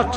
brought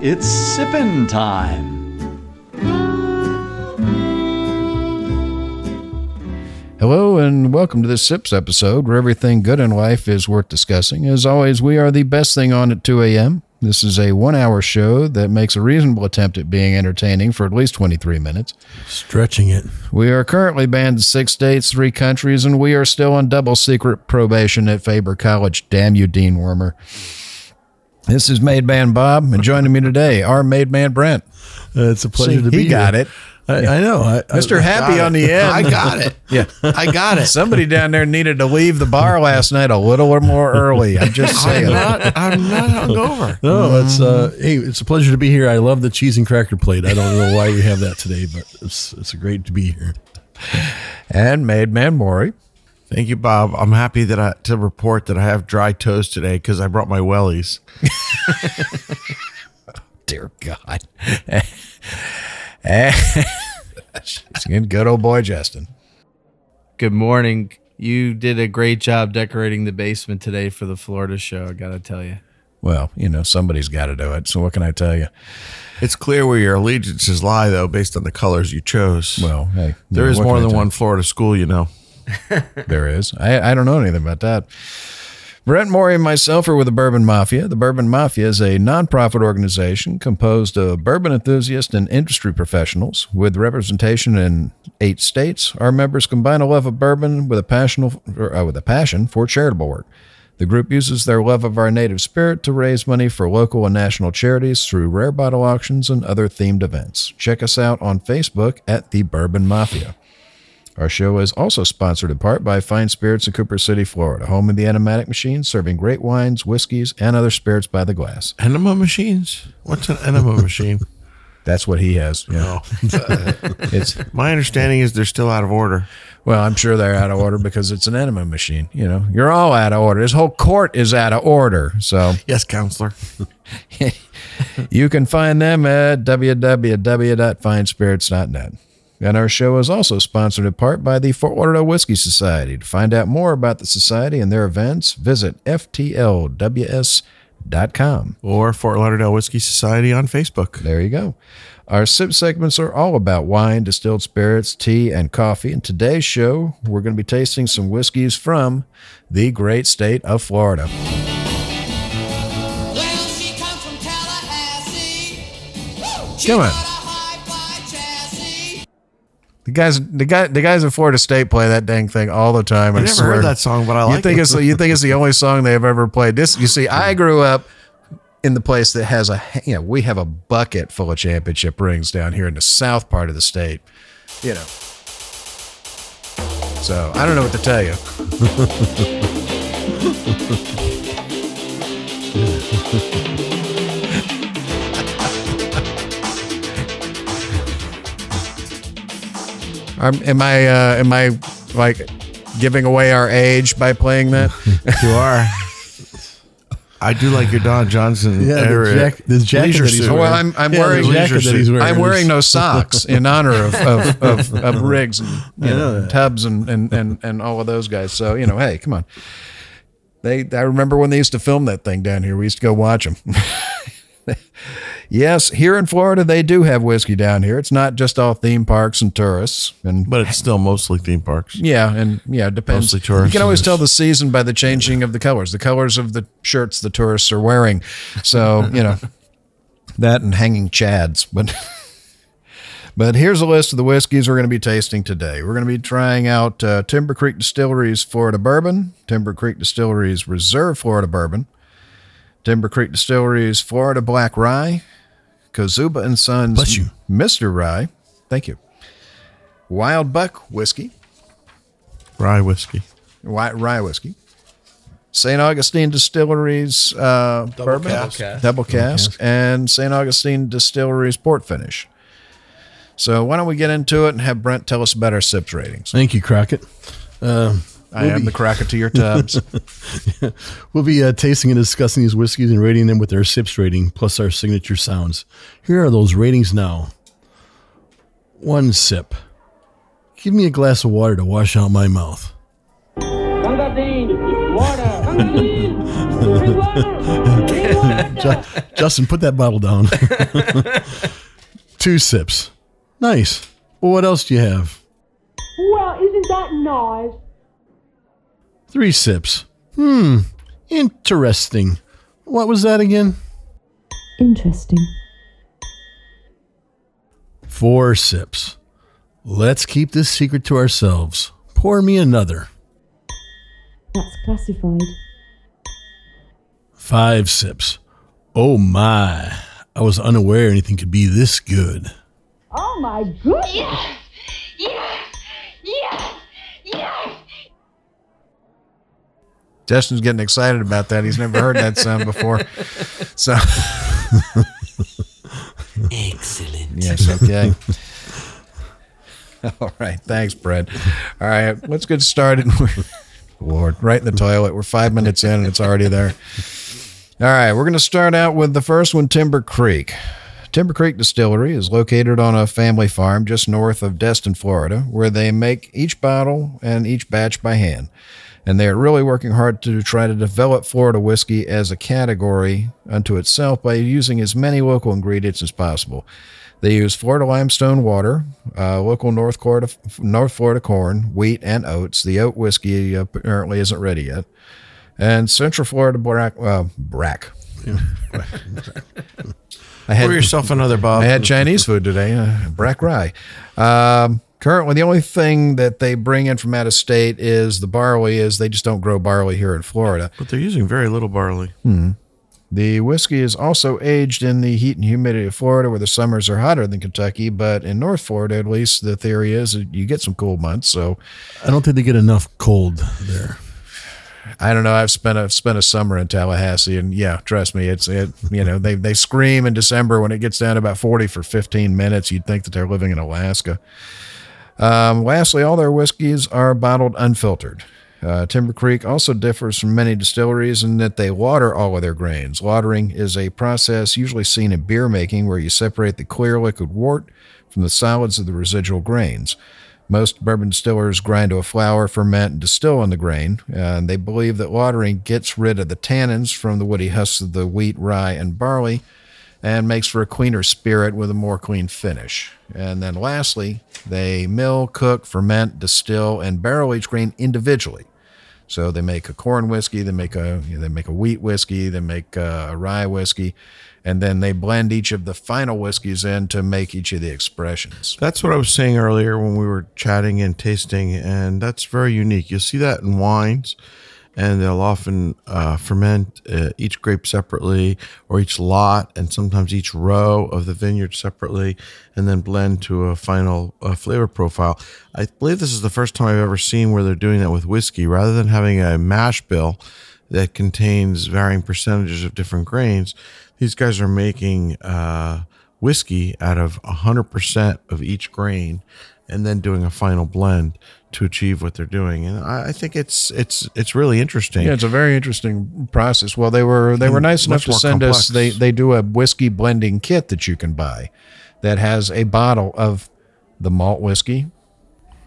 It's sippin' time. Hello and welcome to this Sips episode where everything good in life is worth discussing. As always, we are the best thing on at 2 a.m. This is a one-hour show that makes a reasonable attempt at being entertaining for at least 23 minutes. Stretching it. We are currently banned in 6 states, 3 countries, and we are still on double secret probation at Faber College. Damn you, Dean Wormer. This is Made Man Bob, and joining me today, our Made Man Brent. It's a pleasure to be here. He got it. I know. Mr. Happy on the end. I got it. Yeah. I got it. Somebody down there needed to leave the bar last night a little or more early. I'm just saying. I'm not hungover. No, it's a pleasure to be here. I love the cheese and cracker plate. I don't know why we have that today, but it's great to be here. And Made Man Maury. Thank you, Bob. I'm happy that to report that I have dry toast today because I brought my wellies. Dear God. Good old boy, Justin. Good morning. You did a great job decorating the basement today for the Florida show, I got to tell you. Well, somebody's got to do it. So what can I tell you? It's clear where your allegiances lie, though, based on the colors you chose. Well, hey. There is more than one Florida school, There is. I don't know anything about that. Brent, Maury, and myself are with the Bourbon Mafia. The Bourbon Mafia is a nonprofit organization composed of bourbon enthusiasts and industry professionals. With representation in 8 states, our members combine a love of bourbon with a passion for charitable work. The group uses their love of our native spirit to raise money for local and national charities through rare bottle auctions and other themed events. Check us out on Facebook at the Bourbon Mafia. Our show is also sponsored in part by Fine Spirits of Cooper City, Florida, home of the Enomatic machine, serving great wines, whiskeys, and other spirits by the glass. Enema machines? What's an enema machine? That's what he has. Yeah. No. My understanding is they're still out of order. Well, I'm sure they're out of order because it's an enema machine. You're all out of order. This whole court is out of order. So yes, counselor. You can find them at www.finespirits.net. And our show is also sponsored in part by the Fort Lauderdale Whiskey Society. To find out more about the society and their events, visit FTLWS.com. Or Fort Lauderdale Whiskey Society on Facebook. There you go. Our sip segments are all about wine, distilled spirits, tea, and coffee. In today's show, we're going to be tasting some whiskeys from the great state of Florida. Well, she comes from Tallahassee. Woo! Come on. The guys at Florida State play that dang thing all the time. I never heard that song, but I like it. You think it's the only song they have ever played. This, you see, I grew up in the place that has we have a bucket full of championship rings down here in the south part of the state. So I don't know what to tell you. Am I like giving away our age by playing that? You are. I do like your Don Johnson. Yeah, the jacket that he's wearing. Well, I'm wearing no socks in honor of Riggs and Tubbs and all of those guys. So hey, come on. I remember when they used to film that thing down here. We used to go watch them. Yes, here in Florida, they do have whiskey down here. It's not just all theme parks and tourists. But it's still mostly theme parks. Yeah, it depends. Mostly tourists. You can always tell the season by the changing of the colors of the shirts the tourists are wearing. So, that and hanging chads. But here's a list of the whiskeys we're going to be tasting today. We're going to be trying out Timber Creek Distilleries Florida Bourbon, Timber Creek Distilleries Reserve Florida Bourbon, Timber Creek Distilleries Florida Black Rye, Kozuba and Sons, Mr. Rye. Thank you. Wild Buck Whiskey. Rye Whiskey. St. Augustine Distilleries bourbon, double cask, and St. Augustine Distilleries port finish. So why don't we get into it and have Brent tell us about our sips ratings? Thank you, Crockett. I am the Crockett to your Tubbs. Yeah. We'll be tasting and discussing these whiskeys and rating them with our sips rating plus our signature sounds. Here are those ratings now. One sip. Give me a glass of water to wash out my mouth. Justin, put that bottle down. 2 sips. Nice. Well, what else do you have? Well, isn't that nice? 3 sips. Interesting. What was that again? Interesting. 4 sips. Let's keep this secret to ourselves. Pour me another. That's classified. 5 sips. Oh my. I was unaware anything could be this good. Oh my goodness. Yes. Yes. Yes. Yes. Justin's getting excited about that. He's never heard that sound before. So excellent. Yes, okay. All right. Thanks, Brad. All right. Let's get started. Lord, right in the toilet. We're 5 minutes in and it's already there. All right. We're going to start out with the first one, Timber Creek. Timber Creek Distillery is located on a family farm just north of Destin, Florida, where they make each bottle and each batch by hand. And they are really working hard to try to develop Florida whiskey as a category unto itself by using as many local ingredients as possible. They use Florida limestone water, local North Florida corn, wheat, and oats. The oat whiskey apparently isn't ready yet. And Central Florida brack. Pour yourself another bottle. I had Chinese food today, brack rye. Currently, the only thing that they bring in from out of state is the barley. They just don't grow barley here in Florida. But they're using very little barley. Mm-hmm. The whiskey is also aged in the heat and humidity of Florida, where the summers are hotter than Kentucky. But in North Florida, at least, the theory is you get some cold months. So I don't think they get enough cold there. I don't know. I've spent a summer in Tallahassee, and yeah, trust me, it's you know, they scream in December when it gets down to about 40 for 15 minutes. You'd think that they're living in Alaska. Lastly, all their whiskeys are bottled unfiltered. Timber Creek also differs from many distilleries in that they water all of their grains. Watering is a process usually seen in beer making where you separate the clear liquid wort from the solids of the residual grains. Most bourbon distillers grind to a flour, ferment, and distill on the grain, and they believe that watering gets rid of the tannins from the woody husks of the wheat, rye, and barley and makes for a cleaner spirit with a more clean finish. And then lastly, they mill, cook, ferment, distill, and barrel each grain individually. So they make a corn whiskey, they make a wheat whiskey, they make a rye whiskey, and then they blend each of the final whiskeys in to make each of the expressions. That's what I was saying earlier when we were chatting and tasting, and that's very unique. You'll see that in wines, and they'll often ferment each grape separately or each lot, and sometimes each row of the vineyard separately, and then blend to a final flavor profile. I believe this is the first time I've ever seen where they're doing that with whiskey. Rather than having a mash bill that contains varying percentages of different grains, these guys are making whiskey out of 100% of each grain and then doing a final blend to achieve what they're doing. And I think it's really interesting. Yeah, it's a very interesting process. Well, they were nice enough to send us, they do a whiskey blending kit that you can buy that has a bottle of the malt whiskey,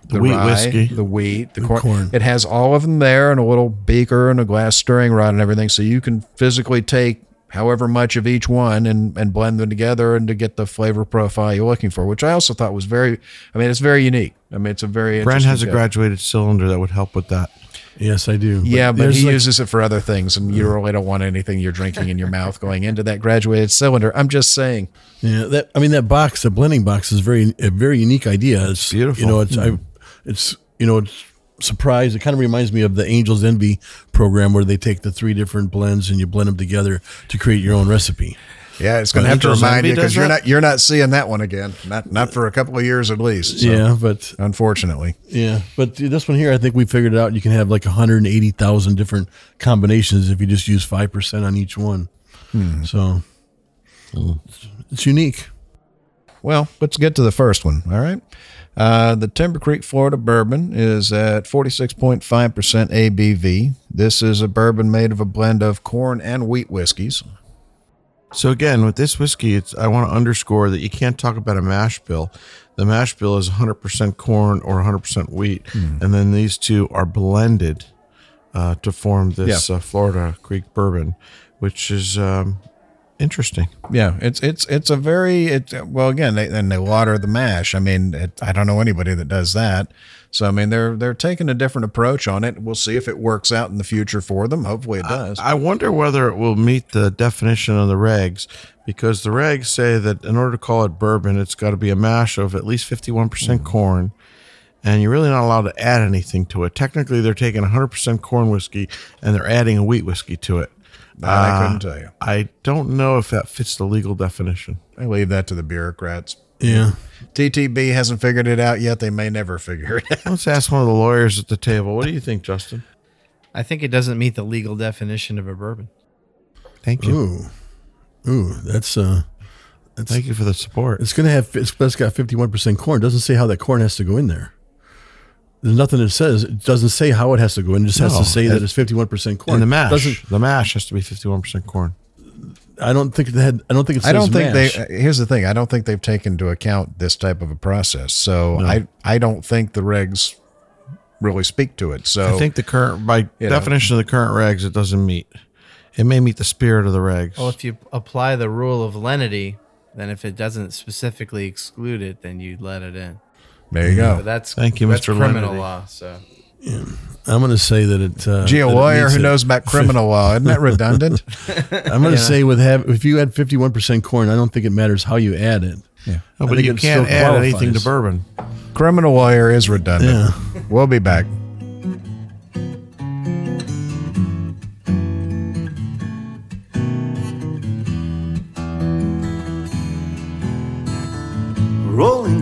the wheat rye, whiskey, the wheat, the corn. It has all of them there and a little beaker and a glass stirring rod and everything. So you can physically take however much of each one and blend them together and to get the flavor profile you're looking for, which I also thought was it's very unique. I mean, it's a very interesting. Brent has a graduated cylinder that would help with that. Yes, I do. Yeah, but he uses it for other things, and you really don't want anything you're drinking in your mouth going into that graduated cylinder. I'm just saying. Yeah, that box, the blending box, is a very unique idea. It's beautiful. You know, it's surprise. It kind of reminds me of the Angels Envy program where they take the 3 different blends and you blend them together to create your own recipe. Yeah, it's going to have to remind you, because you're not seeing that one again. Not for a couple of years at least. So, yeah, but unfortunately. Yeah, but this one here, I think we figured it out. You can have like 180,000 different combinations if you just use 5% on each one. So it's unique. Well, let's get to the first one. All right. The Timber Creek, Florida bourbon is at 46.5% ABV. This is a bourbon made of a blend of corn and wheat whiskeys. So again, with this whiskey, I want to underscore that you can't talk about a mash bill. The mash bill is 100% corn or 100% wheat. And then these two are blended to form this Florida Creek bourbon, which is... interesting. Yeah, it's a very well, again, they water the mash. I mean, I don't know anybody that does that. So I mean, they're taking a different approach on it. We'll see if it works out in the future for them. Hopefully, it does. I wonder whether it will meet the definition of the regs, because the regs say that in order to call it bourbon, it's got to be a mash of at least 51% corn, and you're really not allowed to add anything to it. Technically, they're taking 100% corn whiskey and they're adding a wheat whiskey to it. I couldn't tell you. I don't know if that fits the legal definition. I leave that to the bureaucrats. Yeah. TTB hasn't figured it out yet. They may never figure it out. Let's ask one of the lawyers at the table. What do you think, Justin? I think it doesn't meet the legal definition of a bourbon. Thank you. Ooh, that's thank you for the support. It's got 51% corn. It doesn't say how that corn has to go in there. There's nothing that says, it doesn't say how it has to go in. It just has to say that it's 51% corn. And the mash. The mash has to be 51% corn. Here's the thing. I don't think they've taken into account this type of a process. So I don't think the regs really speak to it. So I think by definition of the current regs, it doesn't meet. It may meet the spirit of the regs. Well, if you apply the rule of lenity, then if it doesn't specifically exclude it, then you'd let it in. There you go. Thank you, Mr. Criminal law. So, yeah. I'm going to say that it. Gee, a lawyer who knows about criminal law, isn't that redundant? I'm going to say if you add 51% corn, I don't think it matters how you add it. Yeah, but you can't add anything to bourbon. Criminal lawyer is redundant. Yeah. We'll be back. Rolling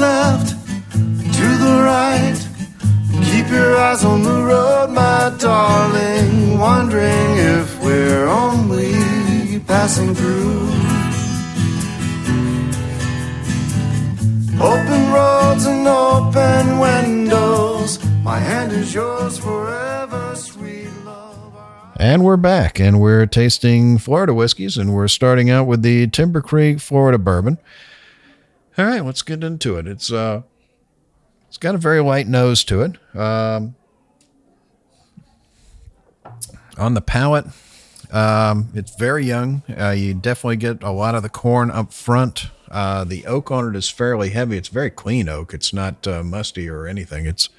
left, to the right. Keep your eyes on the road, my darling, wondering if we're only passing through. Open roads and open windows, my hand is yours forever, sweet love. And we're back, and we're tasting Florida whiskeys, and we're starting out with the Timber Creek Florida bourbon. All right, let's get into it. It's got a very light nose to it. On the palate, it's very young. You definitely get a lot of the corn up front. The oak on it is fairly heavy. It's very clean oak. It's not musty or anything. It's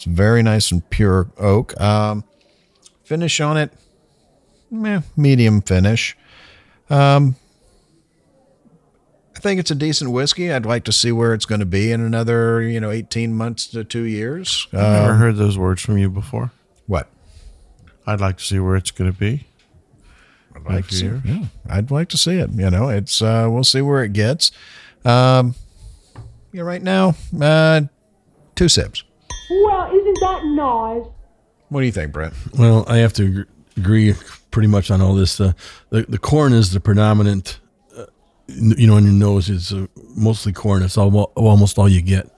very nice and pure oak. Finish on it, medium finish. I think it's a decent whiskey. I'd like to see where it's going to be in another, 18 months to 2 years. I've never heard those words from you before. What? I'd like to see where it's going to be. I'd like to see it. Yeah. I'd like to see it. It's we'll see where it gets. Right now, 2 sips. Well, isn't that nice? What do you think, Brent? Well, I have to agree pretty much on all this. The corn is the predominant. On your nose is mostly corn. It's almost all you get.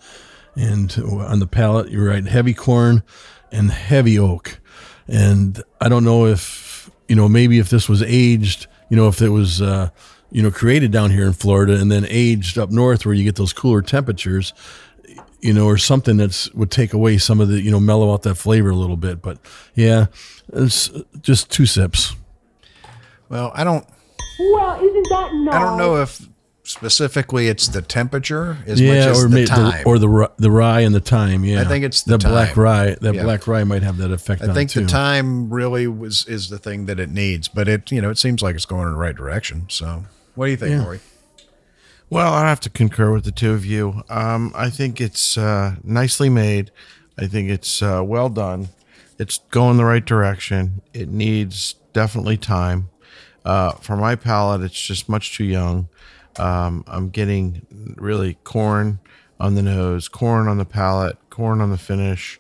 And on the palate, you're right, heavy corn and heavy oak. And I don't know if, maybe if this was aged, if it was, created down here in Florida and then aged up north where you get those cooler temperatures, or something that would take away some of the, mellow out that flavor a little bit. But yeah, it's just 2 sips. Well, Well, isn't that nice? I don't know if specifically it's the temperature as much as the time. Or the rye and the time, yeah. I think it's the time. Black rye. That black rye might have that effect on it, I think the time really is the thing that it needs. But it, you know, it seems like it's going in the right direction. So what do you think, Corey? Well, I have to concur with the two of you. I think it's nicely made. I think it's well done. It's going the right direction. It needs definitely time. For my palate, it's just much too young. I'm getting really corn on the nose, corn on the palate, corn on the finish.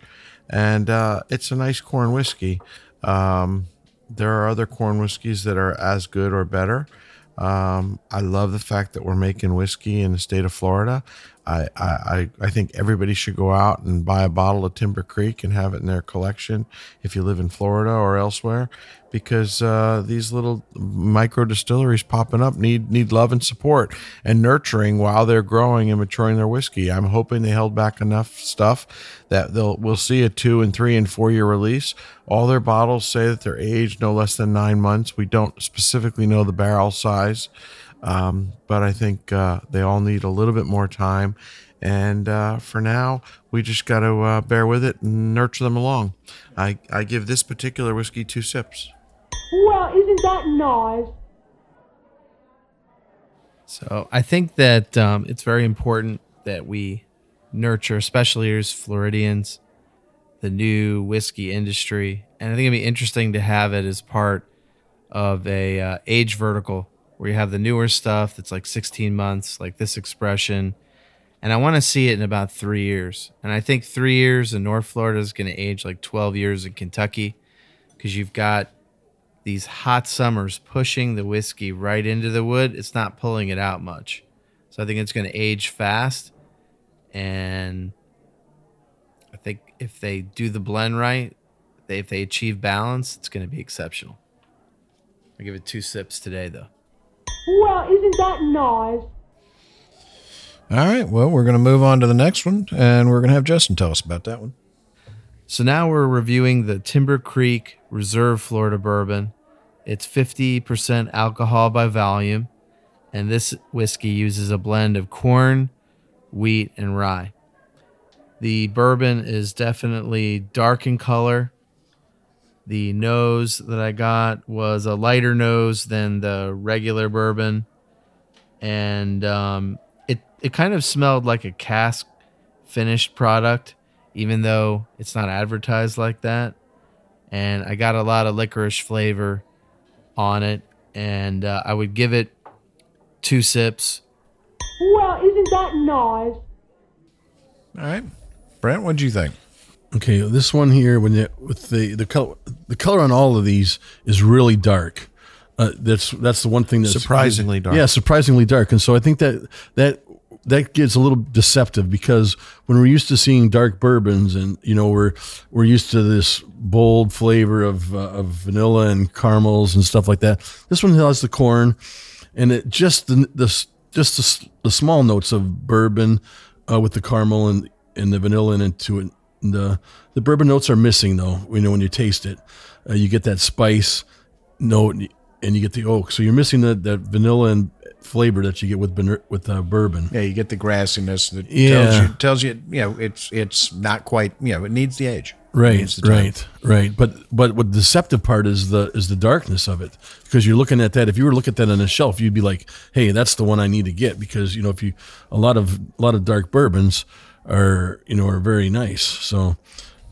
And it's a nice corn whiskey. There are other corn whiskeys that are as good or better. I love the fact that we're making whiskey in the state of Florida. I think everybody should go out and buy a bottle of Timber Creek and have it in their collection if you live in Florida or elsewhere, because these little micro distilleries popping up need love and support and nurturing while they're growing and maturing their whiskey. I'm hoping they held back enough stuff that we'll see a 2-, 3-, and 4-year release. All their bottles say that they're aged no less than 9 months. We don't specifically know the barrel size. But I think they all need a little bit more time. And for now, we just got to bear with it and nurture them along. I give this particular whiskey 2 sips. Well, isn't that nice? So I think that it's very important that we nurture, especially as Floridians, the new whiskey industry. And I think it'd be interesting to have it as part of a age vertical, where you have the newer stuff that's like 16 months, like this Expression. And I want to see it in about 3 years. And I think 3 years in North Florida is going to age like 12 years in Kentucky, because you've got these hot summers pushing the whiskey right into the wood. It's not pulling it out much. So I think it's going to age fast. And I think if they do the blend right, if they achieve balance, it's going to be exceptional. I give it 2 sips today, though. Well, isn't that nice? All right. Well, we're going to move on to the next one, and we're going to have Justin tell us about that one. So now we're reviewing the Timber Creek Reserve Florida Bourbon. It's 50% alcohol by volume, and this whiskey uses a blend of corn, wheat, and rye. The bourbon is definitely dark in color. The nose that I got was a lighter nose than the regular bourbon. And it kind of smelled like a cask finished product, even though it's not advertised like that. And I got a lot of licorice flavor on it. And I would give it 2 sips. Well, isn't that nice? All right. Brent, what'd you think? Okay, this one here, the color on all of these is really dark. That's the one thing that's surprisingly dark. Yeah, surprisingly dark. And so I think that gets a little deceptive, because when we're used to seeing dark bourbons, and you know we're used to this bold flavor of vanilla and caramels and stuff like that. This one has the corn, and it just the small notes of bourbon with the caramel and the vanilla into it. The bourbon notes are missing, though. You know, when you taste it, you get that spice note and you get the oak. So you're missing that vanilla and flavor that you get with bourbon. Yeah, you get the grassiness that tells you, you know, it's not quite, you know, it needs the age. Right, right. But what the deceptive part is the darkness of it, because you're looking at that. If you were to look at that on a shelf, you'd be like, hey, that's the one I need to get, because you know, if you a lot of dark bourbons are very nice. So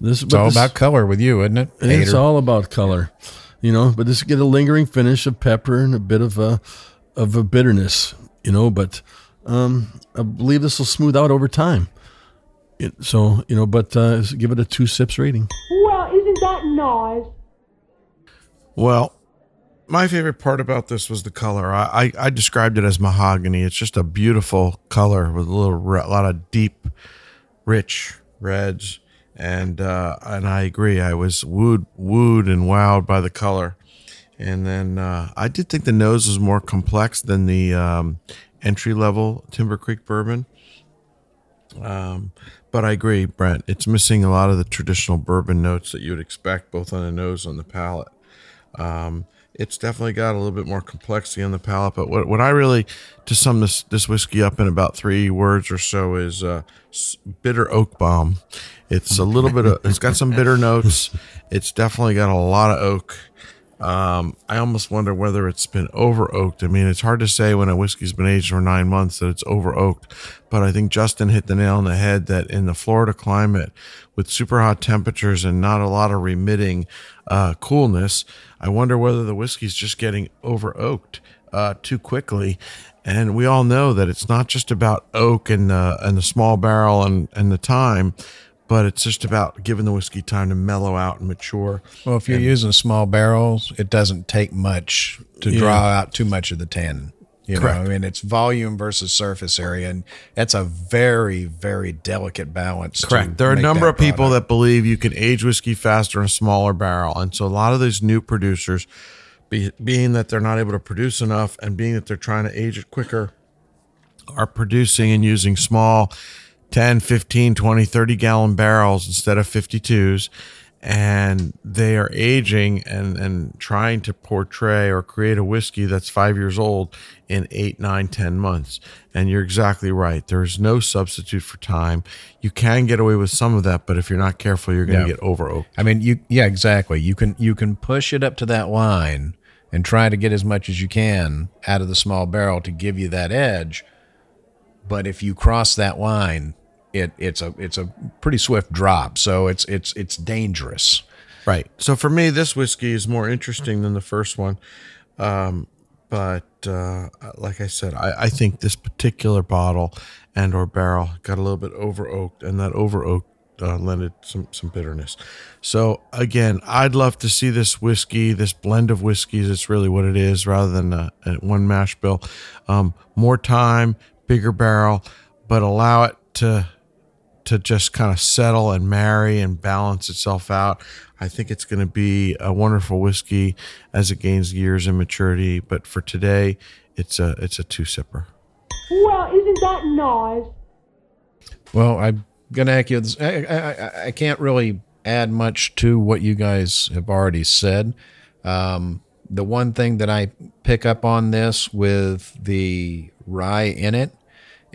it's all about color with you, isn't it? It's all about color, you know, but this get a lingering finish of pepper and a bit of a bitterness, you know, but I believe this will smooth out over time. So, you know, but give it a 2 sips rating. Well, isn't that nice? Well, my favorite part about this was the color. I described it as mahogany. It's just a beautiful color with a lot of deep, rich reds, and I agree. I was wooed and wowed by the color, and then I did think the nose was more complex than the entry level Timber Creek bourbon. But I agree, Brent. It's missing a lot of the traditional bourbon notes that you would expect, both on the nose and the palate. It's definitely got a little bit more complexity on the palate, but what I really, to sum this whiskey up in about 3 words or so, is bitter oak bomb. It's a little bit of, it's got some bitter notes. It's definitely got a lot of oak. I almost wonder whether it's been over oaked. I mean, it's hard to say when a whiskey's been aged for 9 months that it's over oaked, but I think Justin hit the nail on the head that in the Florida climate with super hot temperatures and not a lot of remitting coolness, I wonder whether the whiskey's just getting over oaked too quickly. And we all know that it's not just about oak and the small barrel and the time, but it's just about giving the whiskey time to mellow out and mature. Well, if you're using small barrels, it doesn't take much to draw out too much of the tannin. You know, I mean, it's volume versus surface area, and that's a very, very delicate balance. Correct. There are a number of people that believe you can age whiskey faster in a smaller barrel. And so a lot of these new producers, being that they're not able to produce enough and being that they're trying to age it quicker, are producing and using small 10, 15, 20, 30-gallon barrels instead of 52s, and they are aging and trying to portray or create a whiskey that's 5 years old in 8, 9, 10 months. And you're exactly right. There's no substitute for time. You can get away with some of that, but if you're not careful, you're going to get over-oaked. I mean, exactly. You can push it up to that line and try to get as much as you can out of the small barrel to give you that edge, but if you cross that line, it's a pretty swift drop, so it's dangerous. Right. So for me, this whiskey is more interesting than the first one, but like I said, I think this particular bottle and or barrel got a little bit over oaked, and that over oaked lent it some bitterness. So again, I'd love to see this whiskey, this blend of whiskeys. It's really what it is, rather than a one mash bill. More time, bigger barrel, but allow it to just kind of settle and marry and balance itself out. I think it's going to be a wonderful whiskey as it gains years in maturity. But for today, it's a 2-sipper. Well, isn't that nice? Well, I'm going to ask you this. I can't really add much to what you guys have already said. The one thing that I pick up on this with the rye in it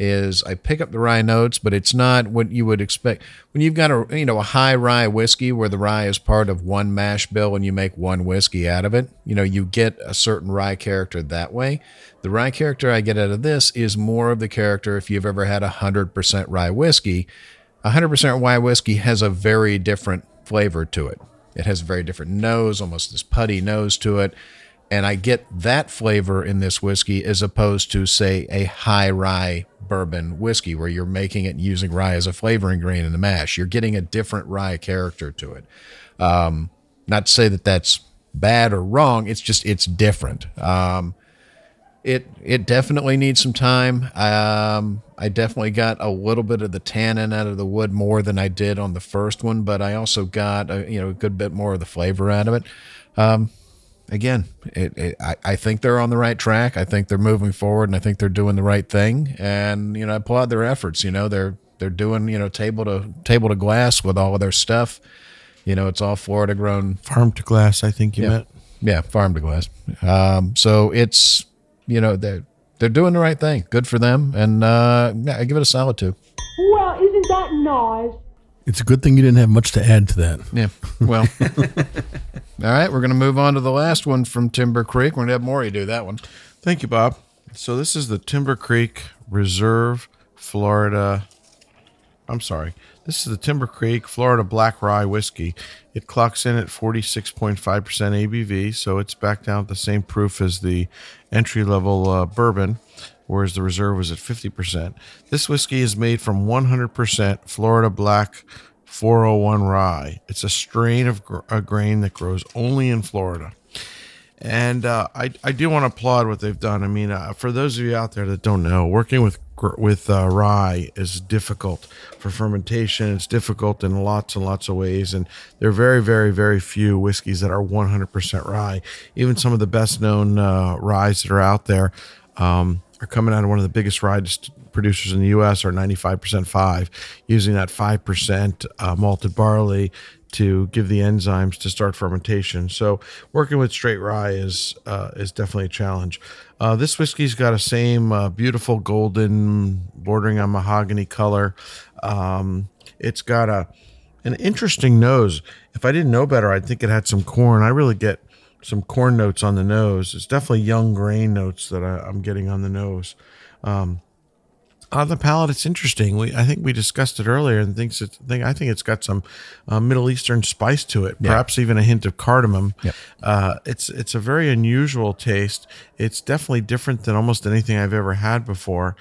is I pick up the rye notes, but it's not what you would expect when you've got a high rye whiskey where the rye is part of one mash bill and you make one whiskey out of it. You get a certain rye character that way. The rye character I get out of this is more of the character if you've ever had 100% rye whiskey. 100% rye whiskey has a very different flavor to it. It has a very different nose, almost this putty nose to it. And I get that flavor in this whiskey as opposed to, say, a high rye bourbon whiskey where you're making it using rye as a flavoring grain in the mash. You're getting a different rye character to it. Not to say that that's bad or wrong. It's just, it's different. It definitely needs some time. I definitely got a little bit of the tannin out of the wood more than I did on the first one, but I also got a good bit more of the flavor out of it. Again, I think they're on the right track. I think they're moving forward, and I think they're doing the right thing. And I applaud their efforts. They're doing table to glass with all of their stuff. It's all Florida grown, farm to glass. I think you meant farm to glass. So it's. They're doing the right thing. Good for them. And I give it a solid 2. Well, isn't that nice? It's a good thing you didn't have much to add to that. Yeah. Well. All right. We're going to move on to the last one from Timber Creek. We're going to have Maury do that one. Thank you, Bob. So this is the Timber Creek Reserve, Florida. I'm sorry. This is the Timber Creek, Florida Black Rye Whiskey. It clocks in at 46.5% ABV, so it's back down at the same proof as the entry-level bourbon, whereas the Reserve was at 50%. This whiskey is made from 100% Florida Black 401 rye. It's a strain of a grain that grows only in Florida. And I do want to applaud what they've done. I mean, for those of you out there that don't know, working with rye is difficult for fermentation. It's difficult in lots and lots of ways. And there are very, very, very few whiskeys that are 100% rye. Even some of the best known ryes that are out there are coming out of one of the biggest rye producers in the U.S. are 95% 5, using that 5% malted barley to give the enzymes to start fermentation. So working with straight rye is definitely a challenge. This whiskey's got a same beautiful golden bordering on mahogany color. It's got an interesting nose. If I didn't know better, I'd think it had some corn. I really get some corn notes on the nose. It's definitely young grain notes that I'm getting on the nose. On the palate, it's interesting. I think we discussed it earlier, and I think it's got some Middle Eastern spice to it, perhaps even a hint of cardamom. Yep. It's a very unusual taste. It's definitely different than almost anything I've ever had before,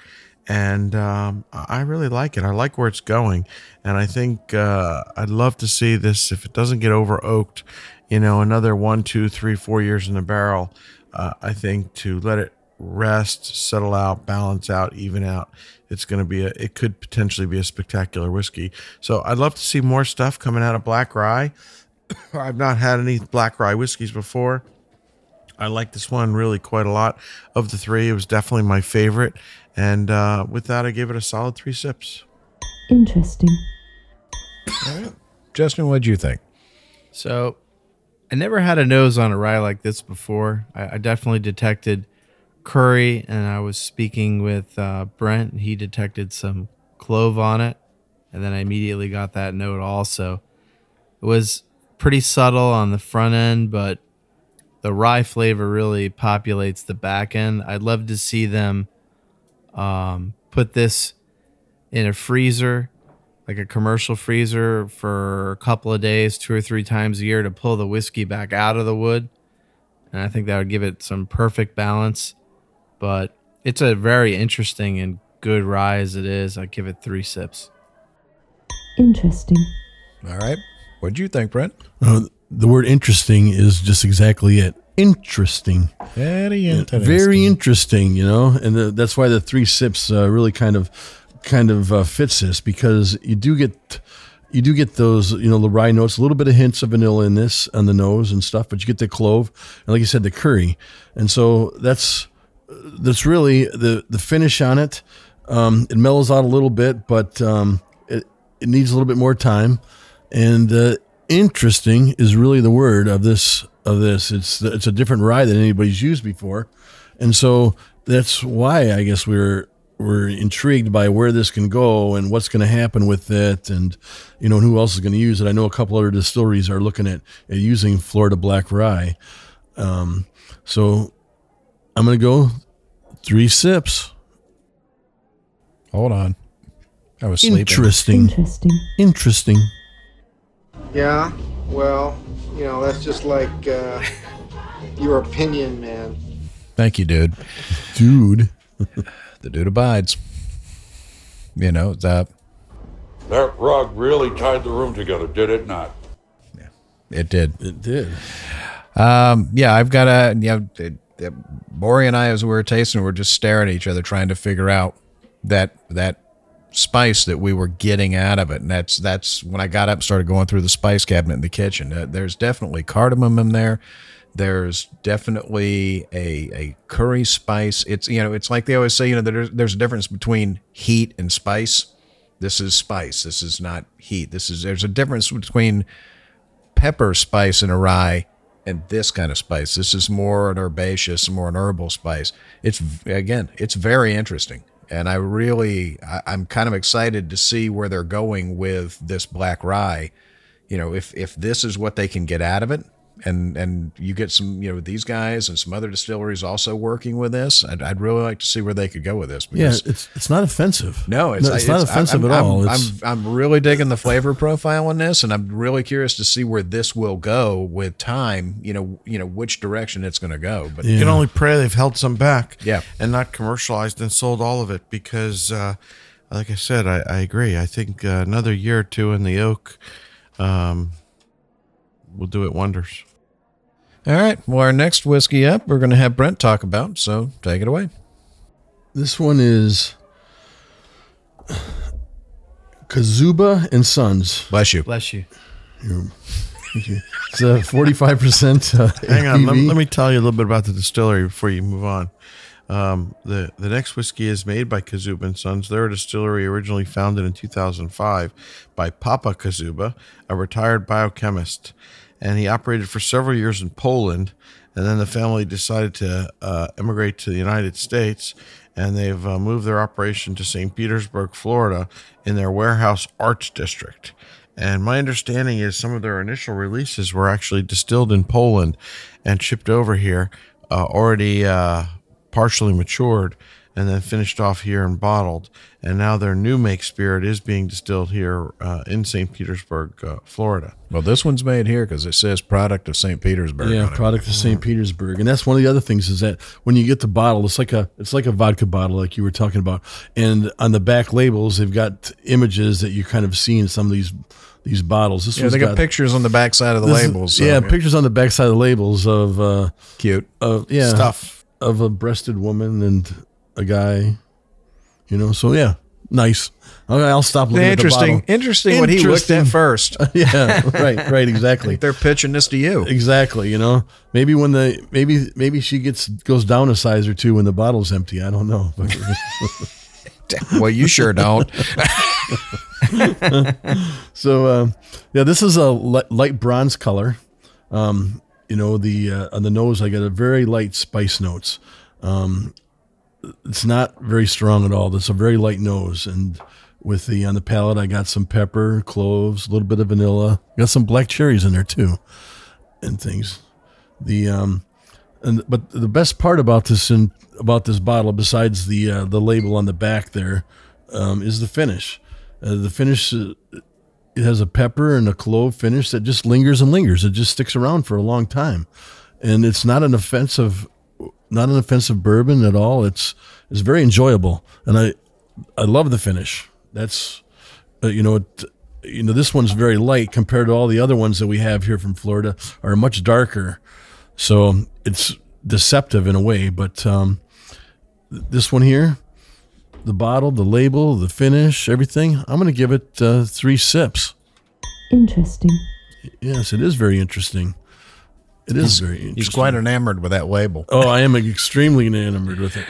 and I really like it. I like where it's going, and I think I'd love to see this if it doesn't get over oaked. You know, another 1, 2, 3, 4 years in the barrel. I think to let it rest, settle out, balance out, even out. It could potentially be a spectacular whiskey. So I'd love to see more stuff coming out of black rye. I've not had any black rye whiskeys before. I like this one really quite a lot. Of the three, it was definitely my favorite. And with that, I gave it a solid 3 sips. Interesting. All right. Justin, what'd you think? So I never had a nose on a rye like this before. I definitely detected curry, and I was speaking with Brent, and he detected some clove on it, and then I immediately got that note also. It was pretty subtle on the front end, but the rye flavor really populates the back end. I'd love to see them put this in a freezer, like a commercial freezer, for a couple of days, 2 or 3 times a year, to pull the whiskey back out of the wood, and I think that would give it some perfect balance. But it's a very interesting and good rye as it is. I give it 3 sips. Interesting. All right. What'd you think, Brent? The word interesting is just exactly it. Interesting. Very interesting. Very interesting, you know. And that's why the 3 sips really kind of fits this, because you do get those, you know, the rye notes, a little bit of hints of vanilla in this on the nose and stuff, but you get the clove and, like you said, the curry. And so that's really the finish on it. It mellows out a little bit, but it needs a little bit more time. And interesting is really the word of this. It's a different rye than anybody's used before, and so that's why I guess we're intrigued by where this can go and what's going to happen with it, and you know, who else is going to use it. I know a couple other distilleries are looking at using Florida black rye, so. I'm going to go 3 sips. Hold on. I was sleeping. Interesting. Yeah, well, you know, that's just like your opinion, man. Thank you, dude. The dude abides. You know, that rug really tied the room together, did it not? Yeah, it did. It did. I've got Maury and I, as we were tasting, were just staring at each other, trying to figure out that spice that we were getting out of it. And that's when I got up and started going through the spice cabinet in the kitchen. There's definitely cardamom in there. There's definitely a curry spice. It's, you know, it's like they always say, you know, there's a difference between heat and spice. This is spice. This is not heat. There's a difference between pepper spice and a rye. And this kind of spice, this is more an herbaceous, more an herbal spice. It's very interesting. And I'm kind of excited to see where they're going with this black rye. You know, if this is what they can get out of it, and you get some, you know, these guys and some other distilleries also working with this, I'd really like to see where they could go with this. Because it's not offensive. No, it's not offensive at all. I'm really digging the flavor profile in this, and I'm really curious to see where this will go with time, you know, which direction it's going to go. But you can only pray they've held some back and not commercialized and sold all of it, because like I said, I agree. I think another year or two in the oak will do it wonders. All right. Well, our next whiskey up, we're going to have Brent talk about, so take it away. This one is Kozuba and Sons. Bless you. It's a 45%. Hang on. Let me tell you a little bit about the distillery before you move on. The next whiskey is made by Kozuba and Sons. They're a distillery originally founded in 2005 by Papa Kozuba, a retired biochemist, and he operated for several years in Poland. And then the family decided to immigrate to the United States, and they've moved their operation to St. Petersburg, Florida, in their Warehouse Arts District. And my understanding is some of their initial releases were actually distilled in Poland and shipped over here, already partially matured, and then finished off here and bottled. And now their new make spirit is being distilled here in St. Petersburg, Florida. Well, this one's made here because it says product of St. Petersburg. Yeah, product of St. Petersburg. And that's one of the other things is that when you get the bottle, it's like a vodka bottle like you were talking about. And on the back labels, they've got images that you kind of see in some of these bottles. This one's got pictures on the back side of the labels. Pictures on the back side of the labels of cute stuff of a breasted woman and a guy, so yeah, nice. Okay, I'll stop looking at the bottle. Interesting what he looked at first. Yeah, right, exactly. They're pitching this to you. Exactly, Maybe when maybe she goes down a size or two when the bottle's empty. I don't know. Well, you sure don't. So, this is a light bronze color. On the nose, I got a very light spice notes. It's not very strong at all. It's a very light nose. And on the palate, I got some pepper, cloves, a little bit of vanilla. I got some black cherries in there too and things. But the best part about this bottle, besides the label on the back there, is the finish. The finish, it has a pepper and a clove finish that just lingers and lingers. It just sticks around for a long time. And it's not an offensive bourbon at all. It's very enjoyable, and I love the finish. That's this one's very light compared to all the other ones that we have here from Florida are much darker. So it's deceptive in a way, but this one here, the bottle, the label, the finish, everything, I'm going to give it 3 sips. Interesting. Yes, it is very interesting. It is very interesting. He's quite enamored with that label. Oh, I am extremely enamored with it.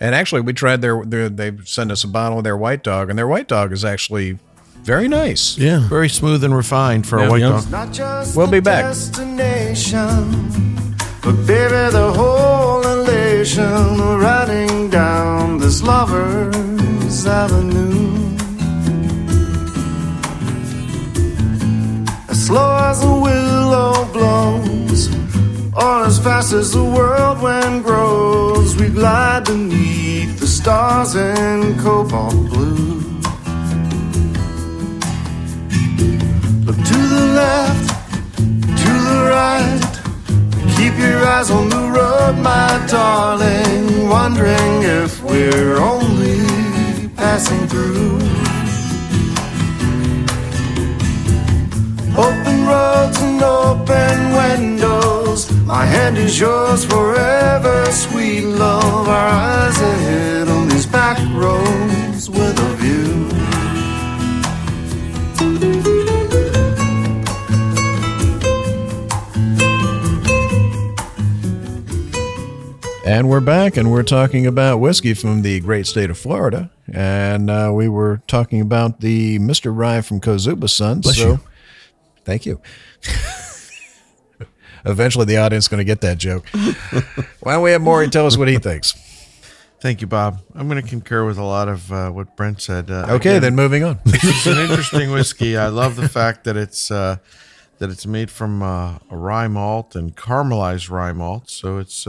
And actually, we tried they sent us a bottle of their White Dog, and their White Dog is actually very nice. Yeah. Very smooth and refined for a White Dog. It's not just we'll be back. Destination, but baby, the whole elation riding down this lover's avenue. Slow as a willow blows, or as fast as the world wind grows, we glide beneath the stars in cobalt blue. Look to the left, to the right, keep your eyes on the road, my darling, wondering if we're only passing through. Open roads and open windows, my hand is yours forever, sweet love. Our eyes are hid on these back roads with a view. And we're back, and we're talking about whiskey from the great state of Florida. And we were talking about the Mr. Rye from Kozuba Sons. Bless you. Thank you. Eventually, the audience is going to get that joke. Why don't we have Maury tell us what he thinks? Thank you, Bob. I'm going to concur with a lot of what Brent said. Then moving on. It's an interesting whiskey. I love the fact that it's made from a rye malt and caramelized rye malt. So it's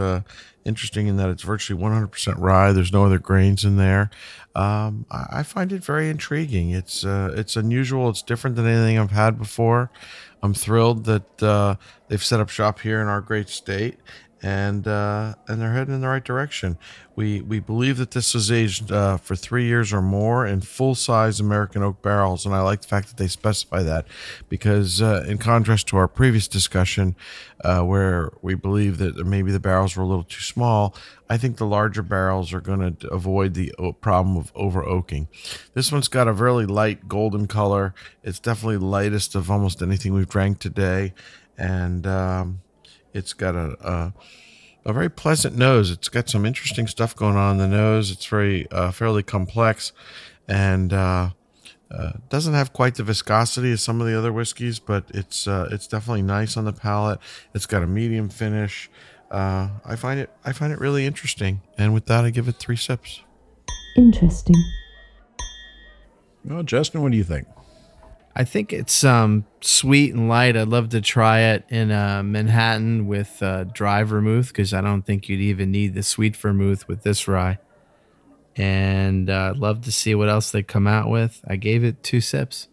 interesting in that it's virtually 100% rye. There's no other grains in there. I find it very intriguing. It's unusual. It's different than anything I've had before. I'm thrilled that they've set up shop here in our great state, and they're heading in the right direction. We believe that this was aged for 3 years or more in full-size American oak barrels, and I like the fact that they specify that because in contrast to our previous discussion where we believe that maybe the barrels were a little too small, I think the larger barrels are going to avoid the problem of over-oaking. This one's got a really light golden color. It's definitely lightest of almost anything we've drank today, and it's got a a very pleasant nose. It's got some interesting stuff going on in the nose. It's very fairly complex, and doesn't have quite the viscosity as some of the other whiskeys, but it's definitely nice on the palate. It's got a medium finish. I find it really interesting. And with that, I give it 3 sips. Interesting. Well, Justin, what do you think? I think it's sweet and light. I'd love to try it in Manhattan with dry vermouth, because I don't think you'd even need the sweet vermouth with this rye. And I'd love to see what else they come out with. I gave it 2 sips.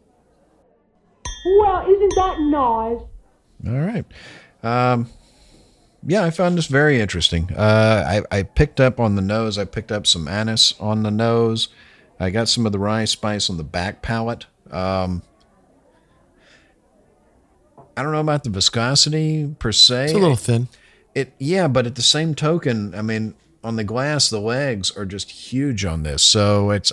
Well, isn't that nice? All right. Yeah, I found this very interesting. I picked up on the nose. I picked up some anise on the nose. I got some of the rye spice on the back palate. I don't know about the viscosity per se. It's a little thin. Yeah, but at the same token, I mean, on the glass, the legs are just huge on this. So it's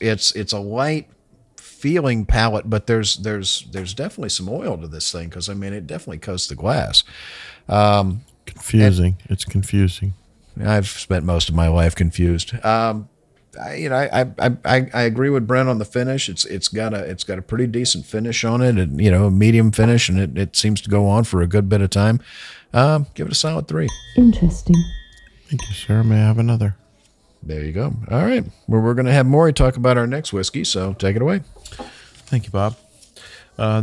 a light feeling palate, but there's definitely some oil to this thing, because I mean it definitely coats the glass. Confusing. It's confusing. I've spent most of my life confused. I agree with Brent on the finish. It's got a pretty decent finish on it, and a medium finish, and it seems to go on for a good bit of time. Give it a solid 3. Interesting. Thank you, sir. May I have another? There you go. All right. Well, we're going to have Maury talk about our next whiskey, so take it away. Thank you, Bob.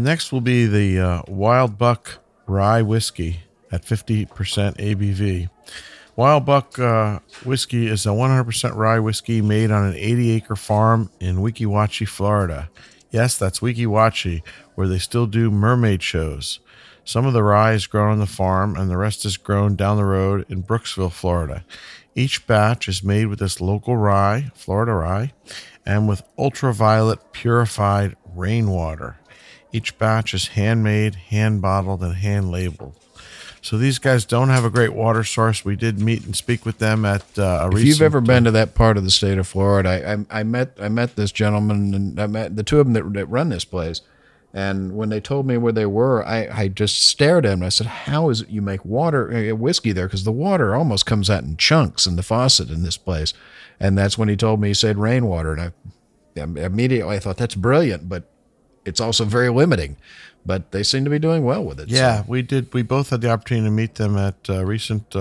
Next will be the Wild Buck Rye Whiskey at 50% ABV. Wild Buck Whiskey is a 100% rye whiskey made on an 80-acre farm in Weeki Wachee, Florida. Yes, that's Weeki Wachee, where they still do mermaid shows. Some of the rye is grown on the farm, and the rest is grown down the road in Brooksville, Florida. Each batch is made with this local rye, Florida rye, and with ultraviolet purified rainwater. Each batch is handmade, hand-bottled, and hand-labeled. So these guys don't have a great water source. We did meet and speak with them at a recent... If you've ever been to that part of the state of Florida, I met this gentleman, and I met the two of them that run this place. And when they told me where they were, I just stared at them. I said, how is it you make whiskey there? Because the water almost comes out in chunks in the faucet in this place. And that's when he told me, he said rainwater. And I immediately thought, that's brilliant, but it's also very limiting. But they seem to be doing well with it. Yeah, so. We did. We both had the opportunity to meet them at a recent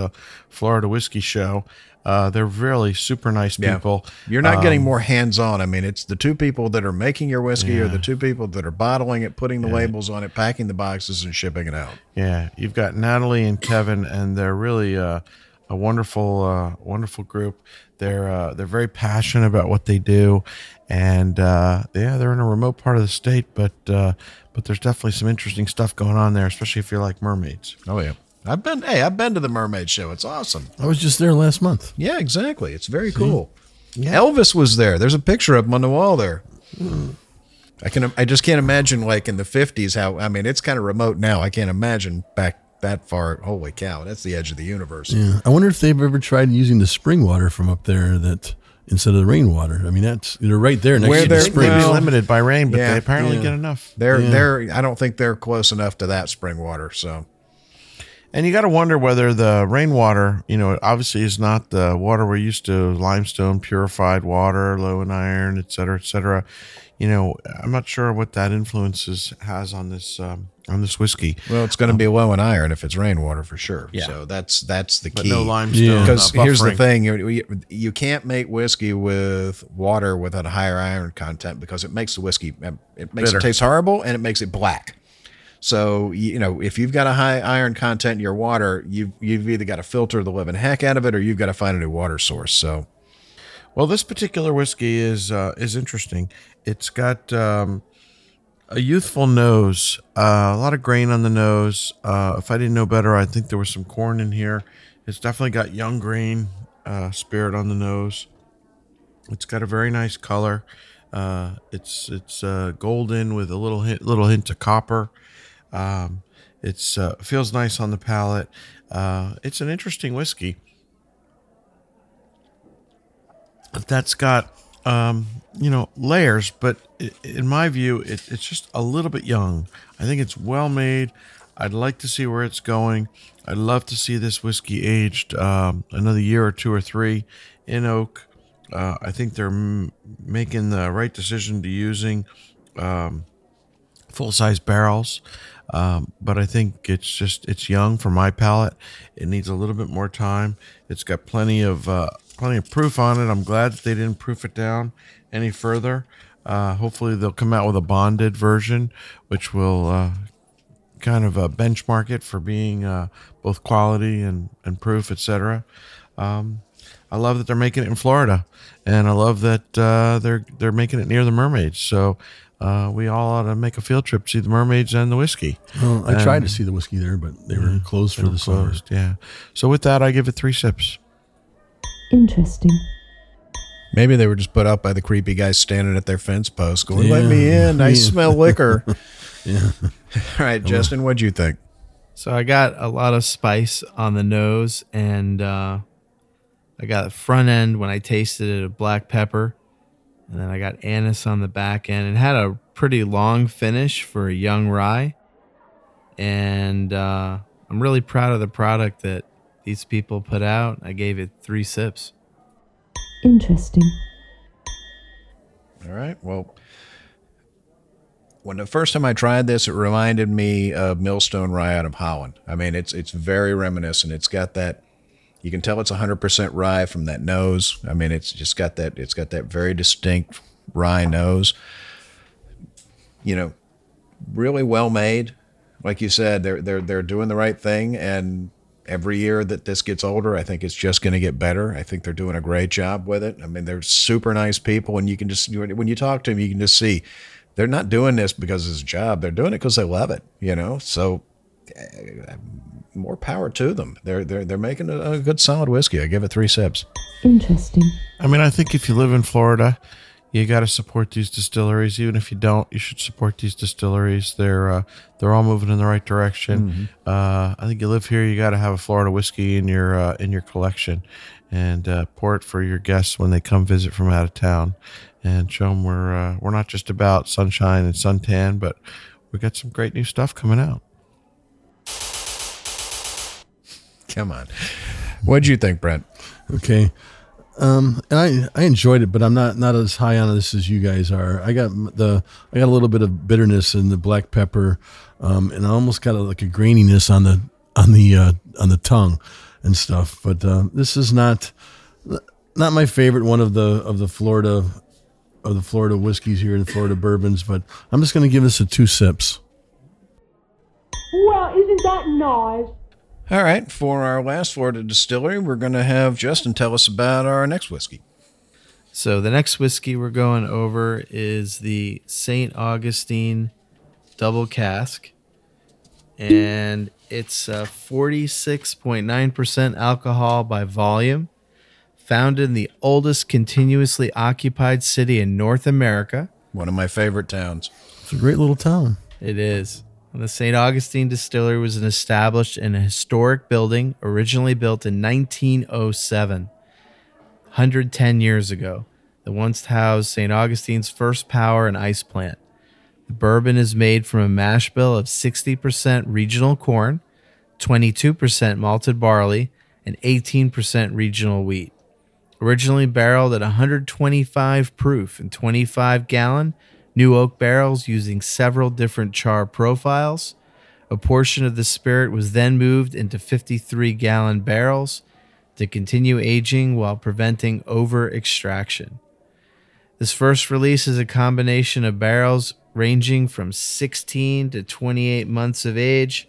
Florida whiskey show. They're really super nice people. Yeah. You're not getting more hands-on. I mean, it's the two people that are making your whiskey or the two people that are bottling it, putting the labels on it, packing the boxes, and shipping it out. Yeah, you've got Natalie and Kevin, and they're really a wonderful, wonderful group. They're very passionate about what they do, and they're in a remote part of the state, but there's definitely some interesting stuff going on there, especially if you like mermaids. Oh yeah. I've been to the mermaid show. It's awesome. I was just there last month. Yeah, exactly. It's very cool. Yeah. Elvis was there. There's a picture of him on the wall there. Mm. I just can't imagine, like, in the 50s it's kind of remote now. I can't imagine back that far. Holy cow. That's the edge of the universe. Yeah. I wonder if they've ever tried using the spring water from up there that instead of the rainwater. I mean, they're right there next to the spring. They're limited by rain, but they apparently get enough. I don't think they're close enough to that spring water, so. And you got to wonder whether the rainwater, it obviously is not the water we're used to, limestone, purified water, low in iron, et cetera, et cetera. I'm not sure what that influence has on this whiskey. Well, it's going to be low in iron if it's rainwater for sure. Yeah. So that's the key. But no limestone. Because here's the thing. You can't make whiskey with water without a higher iron content, because it makes the whiskey, it makes bitter. It taste horrible, and it makes it black. So, if you've got a high iron content in your water, you've either got to filter the living heck out of it, or you've got to find a new water source. So, well, this particular whiskey is interesting. It's got a youthful nose, a lot of grain on the nose. If I didn't know better, I think there was some corn in here. It's definitely got young grain spirit on the nose. It's got a very nice color. It's golden with a little hint of copper. It feels nice on the palate. It's an interesting whiskey that's got, layers, but in my view, it's just a little bit young. I think it's well made. I'd like to see where it's going. I'd love to see this whiskey aged another year or two or three in oak. I think they're making the right decision to using full-size barrels. But I think it's young for my palate. It needs a little bit more time. It's got plenty of proof on it. I'm glad that they didn't proof it down any further. Hopefully they'll come out with a bonded version, which will kind of benchmark it for being both quality and proof, etc. I love that they're making it in Florida, and I love that they're making it near the Mermaids. So we all ought to make a field trip to see the Mermaids and the whiskey. Well, I tried to see the whiskey there, but they were closed for the summer. Yeah. So with that, I give it 3 sips. Interesting. Maybe they were just put out by the creepy guys standing at their fence post going, "Let me in. I smell liquor." Yeah. All right, Justin, what'd you think? So I got a lot of spice on the nose, and I got the front end when I tasted it of black pepper, and then I got anise on the back end. It had a pretty long finish for a young rye, and I'm really proud of the product that these people put out. I gave it 3 sips. Interesting. All right, well, when the first time I tried this, it reminded me of Millstone Rye out of Holland. I mean, it's very reminiscent. It's got that, you can tell it's 100% rye from that nose. I mean, it's just got that, it's got that very distinct rye nose. You know, really well made. Like you said, they're doing the right thing, and every year that this gets older, I think it's just going to get better. I think they're doing a great job with it. I mean, they're super nice people, and you can just, when you talk to them, you can just see they're not doing this because it's a job. They're doing it because they love it, So more power to them. They're making a good solid whiskey. I give it 3 sips. Interesting. I mean, I think if you live in Florida, you got to support these distilleries. Even if you don't, you should support these distilleries. They're all moving in the right direction. Mm-hmm. I think you live here, you got to have a Florida whiskey in your collection, and pour it for your guests when they come visit from out of town. And show them we're not just about sunshine and suntan, but we got some great new stuff coming out. Come on. What'd you think, Brent? Okay. I enjoyed it, but I'm not as high on this as you guys are. I got a little bit of bitterness in the black pepper, and I almost got like a graininess on the tongue and stuff. But this is not my favorite one of the Florida whiskeys here and Florida bourbons, but I'm just going to give this a 2 sips. Well, isn't that nice? All right. For our last Florida distillery, we're going to have Justin tell us about our next whiskey. So the next whiskey we're going over is the St. Augustine Double Cask, and it's 46.9% alcohol by volume. Founded in the oldest continuously occupied city in North America. One of my favorite towns. It's a great little town. It is. The St. Augustine Distillery was established in a historic building originally built in 1907, 110 years ago, that once housed St. Augustine's first power and ice plant. The bourbon is made from a mash bill of 60% regional corn, 22% malted barley, and 18% regional wheat. Originally barreled at 125 proof in 25-gallon new oak barrels using several different char profiles. A portion of the spirit was then moved into 53-gallon barrels to continue aging while preventing over-extraction. This first release is a combination of barrels ranging from 16 to 28 months of age.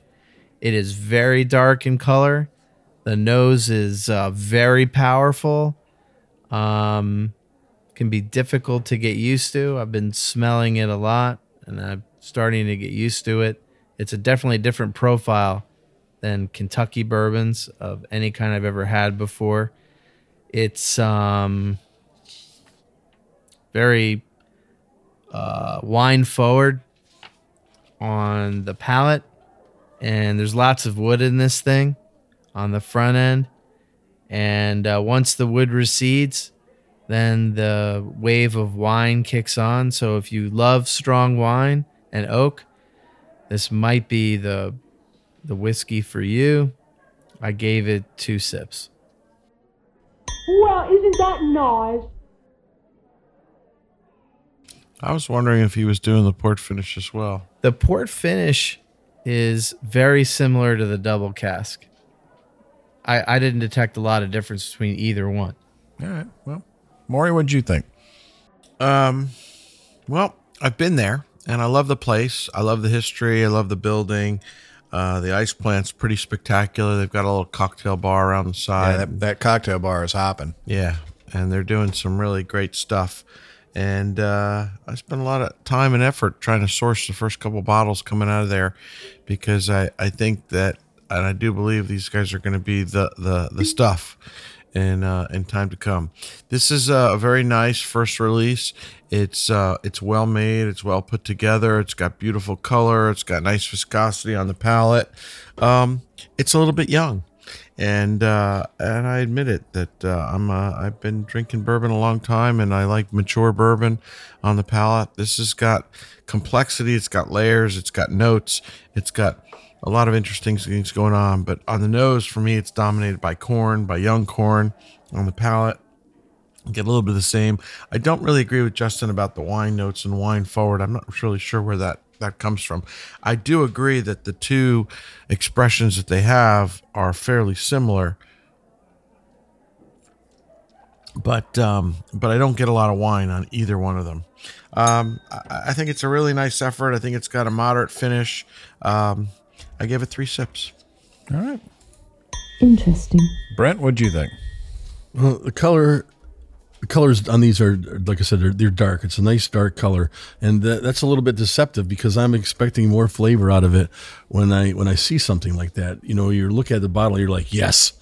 It is very dark in color. The nose is very powerful. Can be difficult to get used to. I've been smelling it a lot, and I'm starting to get used to it. It's a definitely different profile than Kentucky bourbons of any kind I've ever had before. It's very wine forward on the palate, and there's lots of wood in this thing on the front end. And once the wood recedes, then the wave of wine kicks on. So if you love strong wine and oak, this might be the the whiskey for you. I gave it 2 sips. Well, isn't that nice? I was wondering if he was doing the port finish as well. The port finish is very similar to the double cask. I didn't detect a lot of difference between either one. All right. Well, Maury, what'd you think? Well, I've been there and I love the place. I love the history. I love the building. The ice plant's pretty spectacular. They've got a little cocktail bar around the side. Yeah, that cocktail bar is hopping. Yeah. And they're doing some really great stuff. And I spent a lot of time and effort trying to source the first couple bottles coming out of there because I think that, and I do believe these guys are going to be the stuff in time to come. This is a very nice first release. It's well made. It's well put together. It's got beautiful color. It's got nice viscosity on the palate. It's a little bit young, and I admit it that I've been drinking bourbon a long time, and I like mature bourbon on the palate. This has got complexity. It's got layers. It's got notes. It's got a lot of interesting things going on, but on the nose for me, it's dominated by corn, by young corn on the palate. I get a little bit of the same. I don't really agree with Justin about the wine notes and wine forward. I'm not really sure where that comes from. I do agree that the two expressions that they have are fairly similar, but I don't get a lot of wine on either one of them. I think it's a really nice effort. I think it's got a moderate finish. I gave it 3 sips. All right. Interesting. Brent, what'd you think? Well, the colors on these are, like I said, they're dark. It's a nice dark color, and that's a little bit deceptive because I'm expecting more flavor out of it when I see something like that. You know, you look at the bottle, you're like, yes,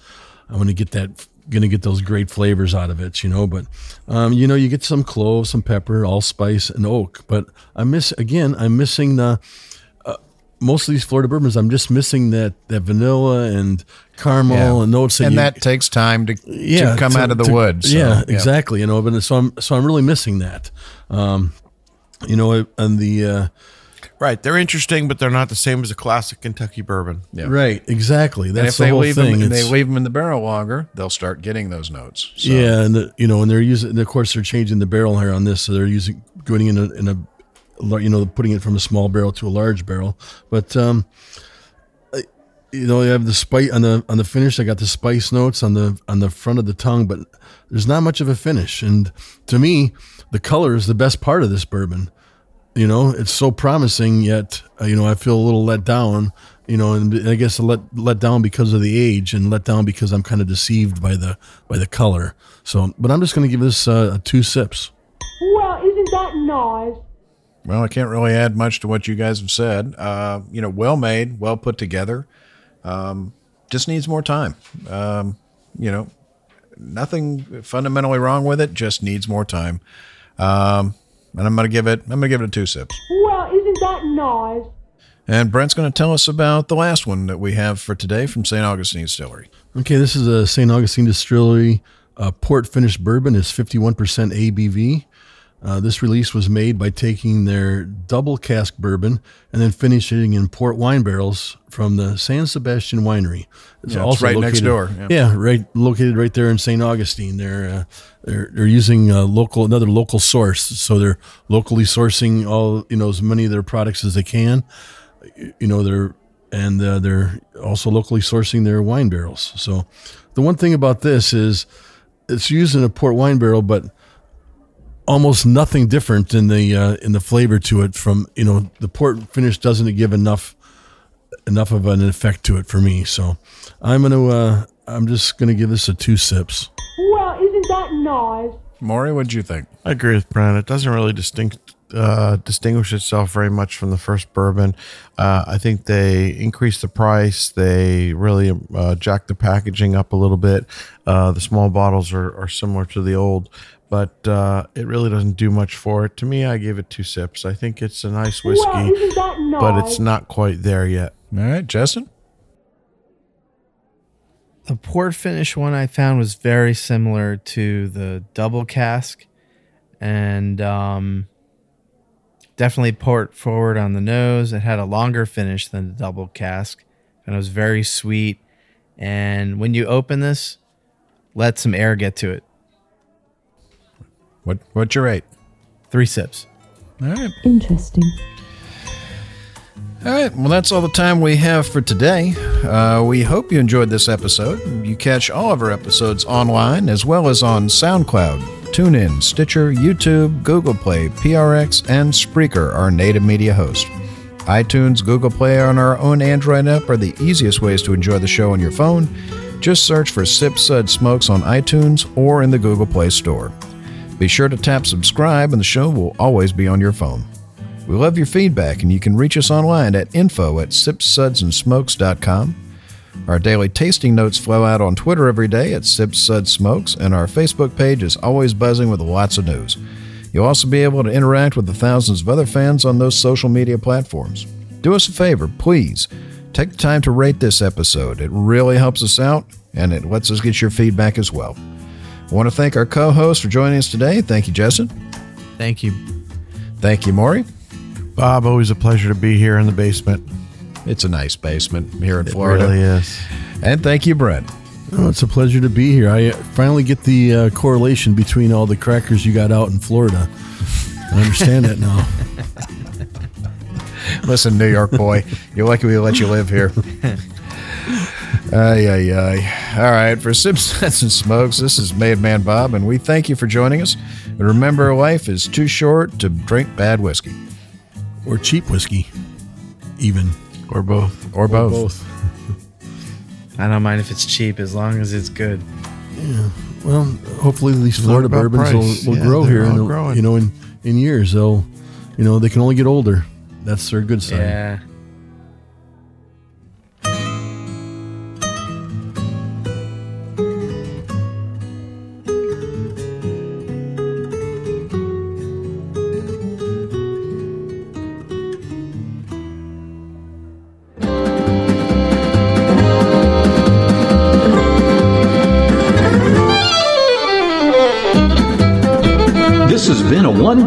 I'm going to get that. Going to get those great flavors out of it, you know, but, you know, you get some cloves, some pepper, allspice, and oak, but I'm missing the, most of these Florida bourbons, I'm just missing that vanilla and caramel and notes. And that takes time to come out of the woods. So, yeah, exactly. You know, but so I'm really missing that, you know, and the, right. They're interesting, but they're not the same as a classic Kentucky bourbon. Yeah. Right. Exactly. That's the whole thing. And if they leave them in the barrel longer, they'll start getting those notes. So. Yeah. And, of course, they're changing the barrel here on this. So they're going in a, you know, putting it from a small barrel to a large barrel. But, you know, you have the spice on the finish. I got the spice notes on the front of the tongue, but there's not much of a finish. And to me, the color is the best part of this bourbon. You know, it's so promising, yet, you know, I feel a little let down, you know, and I guess let down because of the age and let down because I'm kind of deceived by the color. So, but I'm just going to give this 2 sips. Well, isn't that nice? Well, I can't really add much to what you guys have said. You know, well made, well put together. Just needs more time. You know, nothing fundamentally wrong with it, just needs more time. And I'm gonna give it a 2 sips. Well, isn't that nice? And Brent's gonna tell us about the last one that we have for today from St. Augustine Distillery. Okay, this is a St. Augustine Distillery port finished bourbon. It's 51% ABV. This release was made by taking their double cask bourbon and then finishing in port wine barrels from the San Sebastian Winery. It's right located, next door. Yeah, right, located right there in St. Augustine. They're using another local source, so they're locally sourcing all, you know, as many of their products as they can. You know, they're also locally sourcing their wine barrels. So the one thing about this is it's used in a port wine barrel, but almost nothing different in the flavor to it from, you know, the port finish doesn't give enough of an effect to it for me. So I'm just gonna give this a 2 sips. Well, isn't that nice? Maury, what'd you think? I agree with Brent. It doesn't really distinguish itself very much from the first bourbon. I think they increased the price. They really jacked the packaging up a little bit. The small bottles are similar to the old, but it really doesn't do much for it. To me, I gave it 2 sips. I think it's a nice whiskey, nice? But it's not quite there yet. All right, Justin? The port finish one I found was very similar to the double cask, and definitely port forward on the nose. It had a longer finish than the double cask. and it was very sweet. And when you open this, let some air get to it. What's your rate? 3 sips. All right. Interesting. All right. Well, that's all the time we have for today. We hope you enjoyed this episode. You catch all of our episodes online as well as on SoundCloud, TuneIn, Stitcher, YouTube, Google Play, PRX, and Spreaker, our native media host. iTunes, Google Play, on our own Android app are the easiest ways to enjoy the show on your phone. Just search for Sips, Suds, Smokes on iTunes or in the Google Play Store. Be sure to tap subscribe and the show will always be on your phone. We love your feedback and you can reach us online at info@sipsudsandsmokes.com. Our daily tasting notes flow out on Twitter every day at Sips, Suds, Smokes, and our Facebook page is always buzzing with lots of news. You'll also be able to interact with the thousands of other fans on those social media platforms. Do us a favor, please. Take the time to rate this episode. It really helps us out, and it lets us get your feedback as well. I want to thank our co-host for joining us today. Thank you, Justin. Thank you. Thank you, Maury. Bob, always a pleasure to be here in the basement. It's a nice basement here in Florida. It really is. And thank you, Brent. Oh, it's a pleasure to be here. I finally get the correlation between all the crackers you got out in Florida. I understand it now. Listen, New York boy, you're lucky we let you live here. Ay, ay, ay. All right, for Sips, Suds, and Smokes, this is Madman Bob, and we thank you for joining us. And remember, life is too short to drink bad whiskey. Or cheap whiskey, even. Or both. Or both. I don't mind if it's cheap as long as it's good. Yeah. Well, hopefully these Florida bourbons will grow here, in years. They'll, they can only get older. That's their good sign. Yeah. One